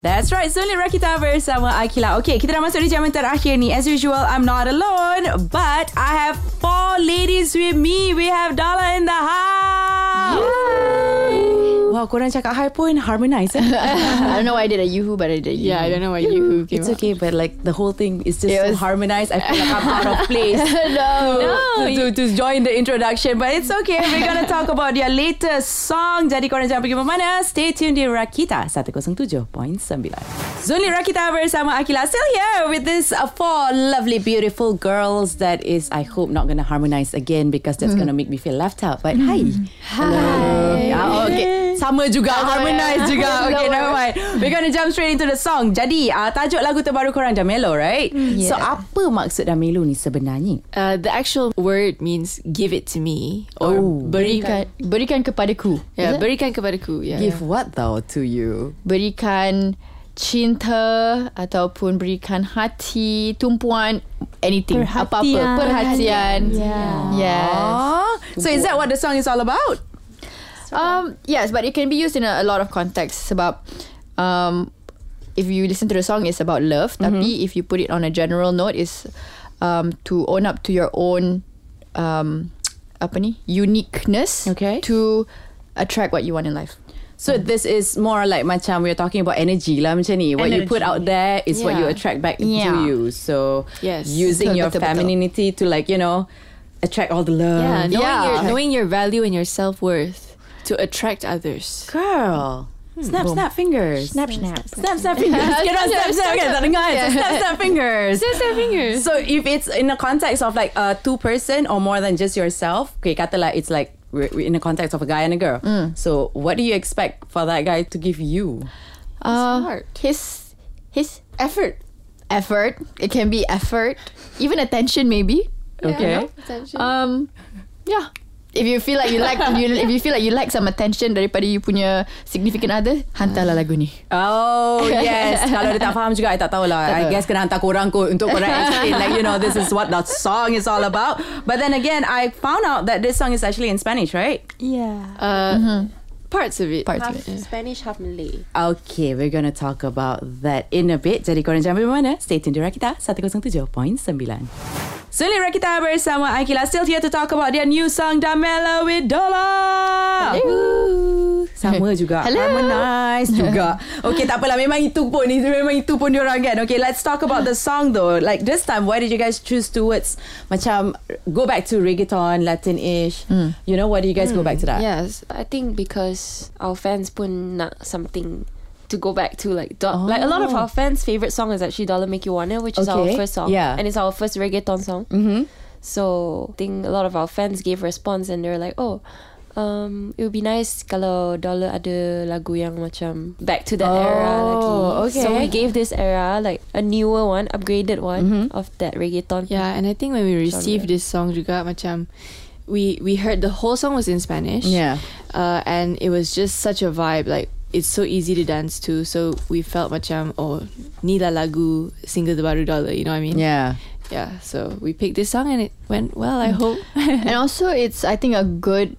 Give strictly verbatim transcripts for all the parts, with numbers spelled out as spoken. That's right, Solid Rakita bersama Akila. Okay, kita dah masuk di jaman terakhir ni. As usual, I'm not alone, but I have four ladies with me. We have Dolla in the house. Yay. Wow, korang cakap hi pun harmonize. Eh? I don't know why I did a yoo-hoo, but I did a yoo-hoo. Yeah, I don't know why yoo-hoo came It's out. Okay, but like the whole thing is just it so harmonized. I feel like I'm out of place. no. no to, to, to join the introduction, but it's okay. We're going to talk about their latest song. Jadi korang jangan pergi mana-mana. Stay tuned di Rakita one oh seven point nine. Zuli Rakita bersama Akila still here with these four lovely, beautiful girls that is, I hope, not going to harmonize again because that's mm. going to make me feel left out. But hi. Mm. Hi. Oh, okay. Sama juga. Oh, harmonize yeah. juga. Okay, never mind. We're going to jump straight into the song. Jadi, uh, tajuk lagu terbaru korang Dámelo, right? Yeah. So, apa maksud Dámelo ni sebenarnya? Uh, the actual word means give it to me. Or oh. berikan. Berikan kepadaku. Yeah, berikan kepadaku. Yeah. Give what though to you? Berikan cinta ataupun berikan hati, tumpuan, anything, perhatian. Apa-apa, perhatian. Yeah. Yes. Aww. So is that what the song is all about? Um, yes, but it can be used in a, a lot of contexts. Sebab um, if you listen to the song, it's about love. Mm-hmm. Tapi if you put it on a general note, it's um, to own up to your own um, apa ni? uniqueness, okay, to attract what you want in life. So mm. this is more like macam we're talking about energy lah macam ni. What energy you put out there is yeah. what you attract back yeah. to you. So yes. using betul, your betul, femininity betul. to like, you know, attract all the love. Yeah, knowing, yeah. Your, knowing your value and your self-worth to attract others. Girl. Hmm. Snap, Boom. snap fingers. Snap, snap. Snap, snap fingers. Get on, snap, snap. Okay, tak dengar. Snap, snap fingers. Snap, snap fingers. So if it's in the context of like a two person or more than just yourself, okay, katalah it's like, we're in the context of a guy and a girl. Mm. So, what do you expect for that guy to give you? Uh, his heart. His, his effort. Effort. It can be effort. Even attention, maybe. Okay. Yeah, attention. Um, yeah. If you feel like you like, you, if you feel like you like some attention daripada you punya significant other, hantarlah lagu ni. Oh yes. Kalau dia tak faham juga, I tak tahulah. I guess kena hantar korang kot untuk korang explain, like, you know, this is what that song is all about. But then again, I found out that this song is actually in Spanish, right? Yeah. Uh, mm-hmm. Parts of it. Parts half of it. Yeah. Spanish, half Malay. Okay, we're gonna talk about that in a bit. Jadi korang jangan pergi mana? Stay tuned di Rakita one oh seven point nine. Solid Rakita bersama Akila still here to talk about their new song Dámelo with Dolla. Hello. Sama juga. Hello. Harmonize juga. Okay, tak apalah, memang itu pun memang itu pun diorang kan. Okay, let's talk about the song though. Like this time, why did you guys choose towards macam go back to reggaeton, Latin-ish? Mm. You know, why did you guys mm. go back to that? Yes, I think because our fans pun nak something to go back to, like do- oh. like a lot of our fans' favorite song is actually Dolla Make You Wanna, which okay. is our first song, yeah. and it's our first reggaeton song. Mm-hmm. So I think a lot of our fans gave response, and they were like, "Oh, um, it would be nice kalau Dolla ada lagu yang macam back to that oh, era lagi." Okay. So we gave this era like a newer one, upgraded one mm-hmm. of that reggaeton. Yeah, and I think when we received genre. this song, juga macam. We we heard the whole song was in Spanish, yeah, uh, and it was just such a vibe. Like it's so easy to dance to, so we felt macam oh, ni lah lagu single terbaru Dolla, you know what I mean? Yeah, yeah. So we picked this song and it went well. I hope. And also, it's I think a good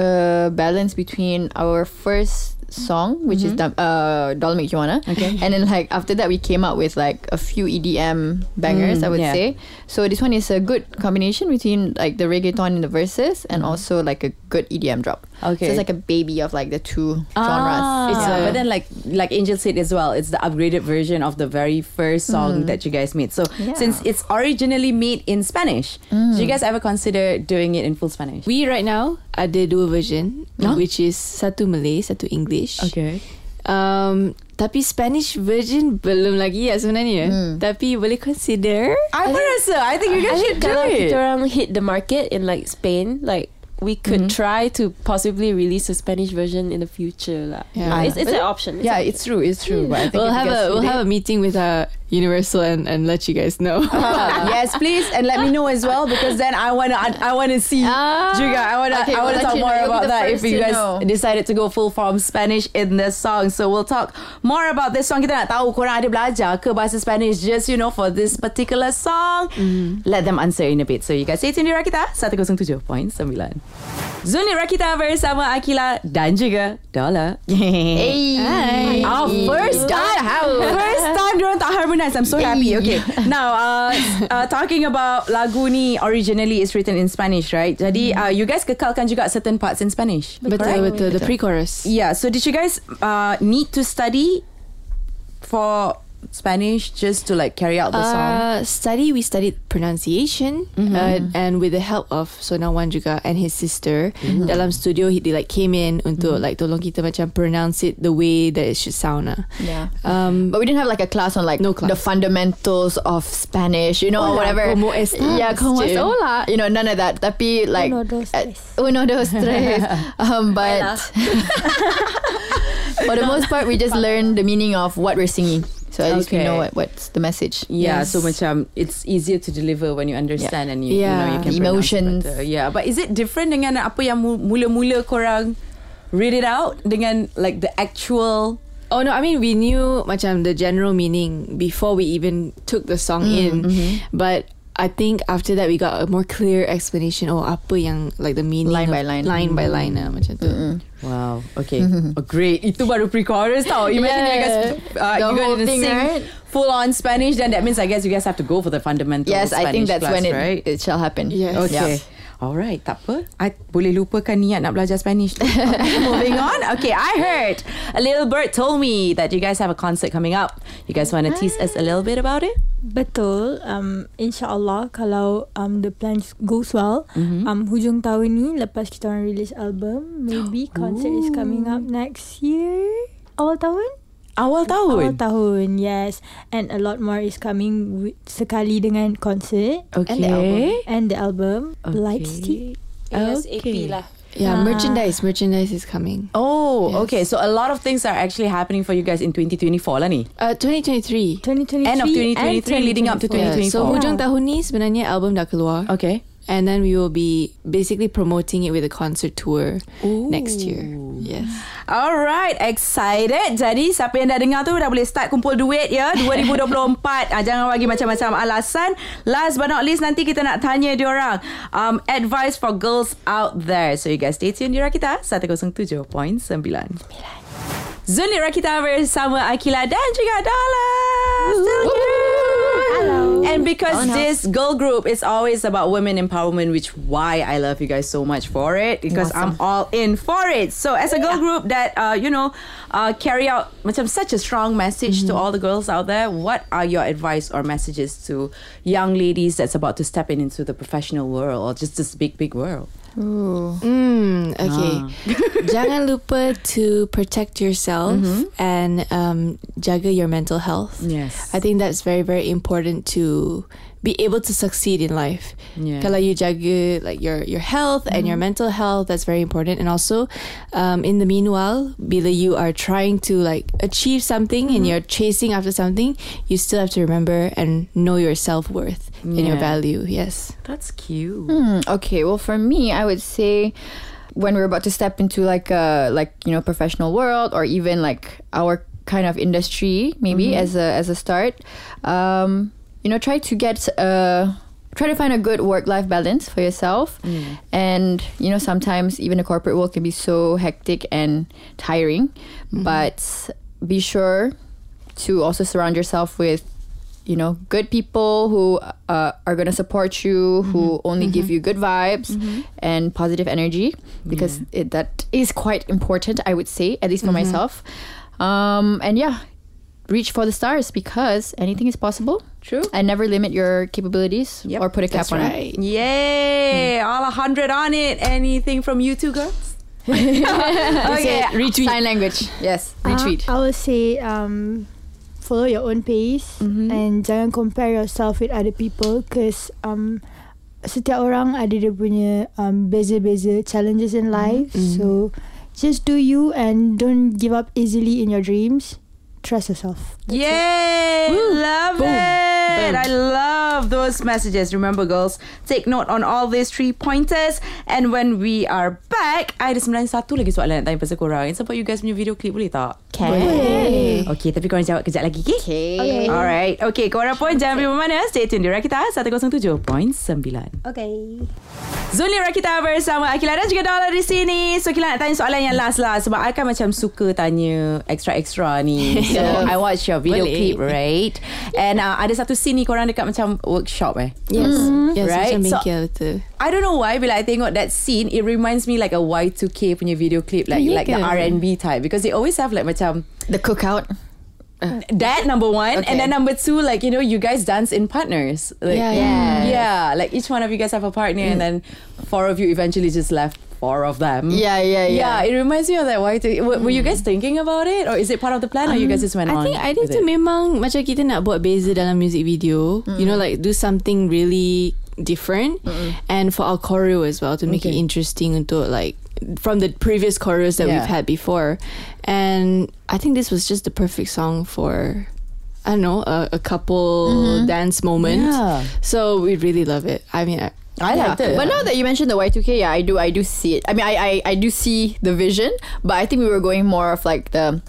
uh, balance between our first song, which mm-hmm. is uh, Dolla Make You Wanna, okay. and then like after that we came out with like a few E D M bangers, mm, I would yeah. say. So this one is a good combination between like the reggaeton in the verses and mm-hmm. also like a good E D M drop. Okay, so it's like a baby of like the two ah, genres. It's yeah. a, but then like like Angel said as well, it's the upgraded version of the very first song mm. that you guys made. So yeah. since it's originally made in Spanish, mm. do you guys ever consider doing it in full Spanish? We right now ada dua version, huh? which is satu Malay, satu English. Okay. Um, tapi Spanish version belum lagi ya sebenarnya. Mm. Tapi boleh consider. I pun rasa. I think you guys I should do kalau it. Kalau kita orang hit the market in like Spain, like we could mm-hmm. try to possibly release a Spanish version in the future lah. Yeah. It's, it's an option. It's yeah, an option. it's true. It's true. Mm. But I think we'll have a we'll have a meeting with our Universal and, and let you guys know. uh, yes, please, and let me know as well, because then I wanna I, I wanna see ah, juga. I wanna okay, I wanna we'll talk more know. about that if you guys know. decided to go full form Spanish in this song. So we'll talk more about this song. Kita nak tahu korang ada belajar ke bahasa Spanish just you know for this particular song. Mm. Let them answer in a bit. So you guys stay tuned di Rakita one oh seven point nine. Zuni Rakita bersama Akila dan juga Dolla. Hey. Hi. Our first time. First time diorang tak harmonize. I'm so happy. Okay. Now, uh, uh, talking about lagu ni, originally it's written in Spanish, right? Jadi, uh, you guys kekalkan juga certain parts in Spanish. Betul, right? betul. The pre-chorus. Yeah. So, did you guys uh, need to study for Spanish just to like carry out the uh, song? Study, we studied pronunciation mm-hmm. uh, and with the help of Sona Wan juga and his sister mm-hmm. dalam studio he they like came in untuk mm-hmm. like tolong kita macam pronounce it the way that it should sound lah. Yeah. Um, but we didn't have like a class on like no class. the fundamentals of Spanish, you know, hola, whatever. Como estás? Yeah, como estás? Hola. You know, none of that. Tapi like uno dos tres. Uno dos tres. Um, but for the most part, we just learned the meaning of what we're singing. So at okay. least we know what, what's the message. Yeah, yes. So macam it's easier to deliver when you understand yeah. and you, yeah. you know you can emotions. Pronounce better. Yeah, but is it different dengan apa yang mula-mula korang read it out dengan like the actual? Oh no, I mean we knew macam the general meaning before we even took the song mm, in, mm-hmm. but I think after that we got a more clear explanation. Oh, apa yang like the meaning line by line, line mm-hmm. by line lah macam tu. Mm-hmm. Wow. Okay. Mm-hmm. Oh, great. Itu baru pre-chorus tau. Imagine yeah. you guys uh, you guys sing right? full on Spanish. Then that means I guess you guys have to go for the fundamental. Yes, Spanish I think that's class, when it, right? it shall happen. Yes. Okay. Yeah. Alright, tak apa. I boleh lupakan niat nak belajar Spanish. Okay, moving on. Okay, I heard a little bird told me that you guys have a concert coming up. You guys want to tease us a little bit about it? Betul. Um, InsyaAllah kalau um, the plan goes well, mm-hmm. um, hujung tahun ni lepas kita orang release album, maybe concert Ooh. is coming up next year. Awal tahun? Awal tahun? Awal tahun, yes. And a lot more is coming with, sekali dengan konsert. Okay. And the album. And the album. Okay. Lightstick. A S A P okay. lah. Yeah, ah. merchandise. Merchandise is coming. Oh, yes. Okay. So a lot of things are actually happening for you guys in twenty twenty-four lah ni. Uh, twenty twenty-three. twenty twenty-three. End of twenty twenty-three leading up to twenty twenty-four. Yeah. So yeah. hujung tahun ni sebenarnya album dah keluar. Okay. And then we will be basically promoting it with a concert tour Ooh. next year. Yes. Alright, excited. Jadi siapa yang dah dengar tu dah boleh start kumpul duit ya twenty twenty-four. Ah, jangan bagi macam-macam alasan. Last but not least, nanti kita nak tanya diorang um, advice for girls out there. So you guys stay tuned di Rakita one oh seven point nine. Zuni Rakita bersama Akila dan juga Dolla. And because oh, no. this girl group is always about women empowerment, which why I love you guys so much for it, because awesome. I'm all in for it. So as a girl yeah. group that uh, you know uh, carry out macam such a strong message mm-hmm. to all the girls out there, what are your advice or messages to young ladies that's about to step in into the professional world or just this big big world? Ooh. Mm, okay. Ah. Jangan lupa to protect yourself mm-hmm. and um, jaga your mental health. Yes. I think that's very, very important to be able to succeed in life. Yeah. Kalau you jaga like your your health mm-hmm. and your mental health, that's very important. And also, um, in the meanwhile, bila you are trying to like achieve something mm-hmm. and you're chasing after something, you still have to remember and know your self worth yeah. and your value. Yes, that's cute. Mm, okay, well for me, I would say when we're about to step into like a like you know professional world or even like our kind of industry, maybe mm-hmm. as a as a start. Um, You know, try to get uh, try to find a good work-life balance for yourself. Mm. And, you know, sometimes even the corporate world can be so hectic and tiring. Mm-hmm. But be sure to also surround yourself with, you know, good people who uh, are going to support you, mm-hmm. who only mm-hmm. give you good vibes mm-hmm. and positive energy. Because yeah. it, that is quite important, I would say, at least for mm-hmm. myself. Um, and yeah. Reach for the stars because anything is possible. True. And never limit your capabilities yep. or put a cap That's on right. it. Yay! Mm. All one hundred on it. Anything from you two girls? Okay. Retweet. Sign language. Yes. Retweet. Uh, I will say um, follow your own pace mm-hmm. and jangan compare yourself with other people because um, setiap orang ada dia punya um, beza-beza challenges in life. Mm-hmm. So just do you and don't give up easily in your dreams. trust yourself. That's Yay! It. Love Boom. it! Boom. I love those messages. Remember, girls, take note on all these three pointers. And when we are back, I ada sebenarnya satu lagi soalan nak tanya pasal korang. It's about you guys punya video clip, boleh tak? Okay. Okay, tapi korang jawab kejap lagi, okay? Okay. Alright. Okay, korang pun jangan pergi mana. Stay tuned di Rakita one oh seven point nine. Okay. Zuli Rakita bersama Akila dan juga Dolla di sini. So, Akila nak tanya soalan yang last lah. Sebab I kan macam suka tanya extra-extra ni. So, I watch your video Boleh. clip, right? And uh, ada satu scene ni korang dekat macam workshop eh? Yes. Mm-hmm. Yes, right? Macam make it tu. I don't know why, bila I tengok that scene, it reminds me like a Y two K punya video clip. Like yeah, like yeah. the R and B type. Because they always have like macam... The cookout. Uh, that number one, okay. And then number two, like, you know, you guys dance in partners, like, yeah, yeah, yeah, like each one of you guys have a partner, mm. and then four of you eventually just left four of them. Yeah, yeah, yeah. Yeah, it reminds me of that. Why to, were, mm. were you guys thinking about it, or is it part of the plan, um, or you guys just went I on? I think idea tu memang macam kita nak buat beza dalam music video. Mm. You know, like do something really different, mm-mm. and for our choreo as well to make okay. it interesting untuk like from the previous choreos that yeah. we've had before, and. I think this was just the perfect song for, I don't know, a, a couple mm-hmm. dance moment. Yeah. So we really love it. I mean, I, I yeah. liked it. But now that you mentioned the Y two K, yeah, I do, I do see it. I mean, I, I, I do see the vision, but I think we were going more of like the.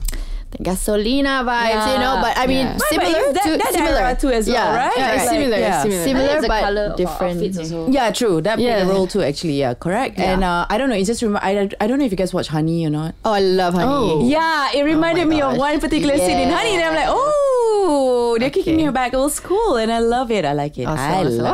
Gasolina vibes, yeah. you know, but I mean yeah. similar that, to that similar era too as well, yeah. right? Yeah, right. Similar, like, yeah. similar, similar, similar, but colour different. Also. Yeah, true. That yeah. played a role too, actually. Yeah, correct. Yeah. And uh, I don't know. It just rem- I I don't know if you guys watch Honey or not. Oh, I love Honey. Oh. Yeah, it reminded oh me gosh. of one particular yeah. scene in Honey, and I'm like, oh, they're okay. kicking me back old school, and I love it. I like it. Awesome, I love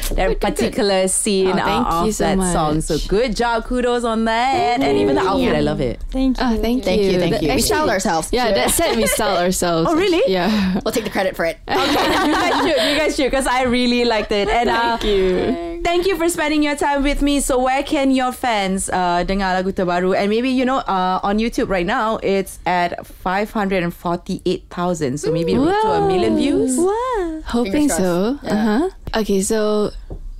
awesome. it. That particular good. scene oh, thank uh, you of so that much. song. So good job, kudos on that, and even the outfit. I love it. Thank you. Thank you. Thank you. We styled ourselves. Yeah. Yeah, that said, we styled ourselves. Oh, really? Yeah. We'll take the credit for it. Okay, you guys should. You guys should, because I really liked it. And uh, thank you. Thank you for spending your time with me. So, where can your fans uh, dengar lagu terbaru? And maybe, you know, uh, on YouTube right now, it's at five hundred forty-eight thousand. So, maybe it'll wow. to a million views. Wow. Hoping so. Yeah. Uh-huh. Okay, so,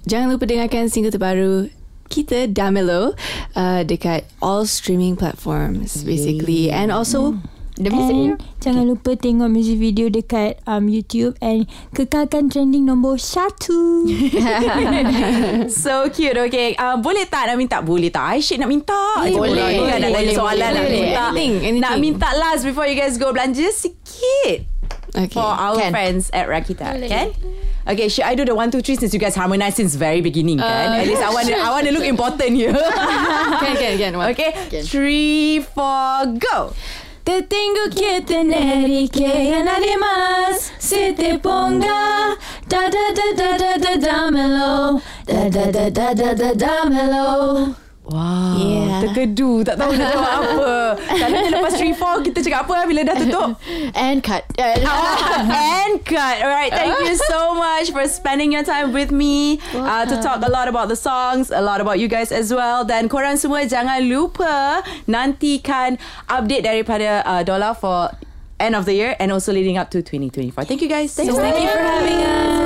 jangan lupa dengarkan single terbaru kita, Dámelo, uh, dekat all streaming platforms, basically. And also... Mm. The and jangan lupa tengok music video dekat um, YouTube and kekalkan trending nombor satu. So cute, okay. Uh, boleh tak nak minta? Boleh tak? Aisyah nak minta? Boleh. boleh. boleh. boleh. Nak tanya soalan boleh. Nak minta. Anything, anything. Nak minta last before you guys go belanja sikit. Okay. For our can. friends at Rakita. Boleh. Can? Okay, should I do the one, two, three since you guys harmonized since very beginning, uh, kan? At least I want to, I want to look important here. Can, can, can. One. Okay, can. Three, four, go. Te tengo que tener y que a nadie más se te ponga. Da da da da da da dámelo. Da da da da da da dámelo. Wow, yeah. Terkedu. Tak tahu nak jawab apa. Selalunya lepas three four kita cakap apa bila dah tutup. And cut. And cut. Alright, thank you so much for spending your time with me uh, to talk a lot about the songs, a lot about you guys as well. Dan korang semua jangan lupa nantikan update daripada uh, Dolla for end of the year and also leading up to twenty twenty-four. Thank you guys. Thanks so thank you for having us.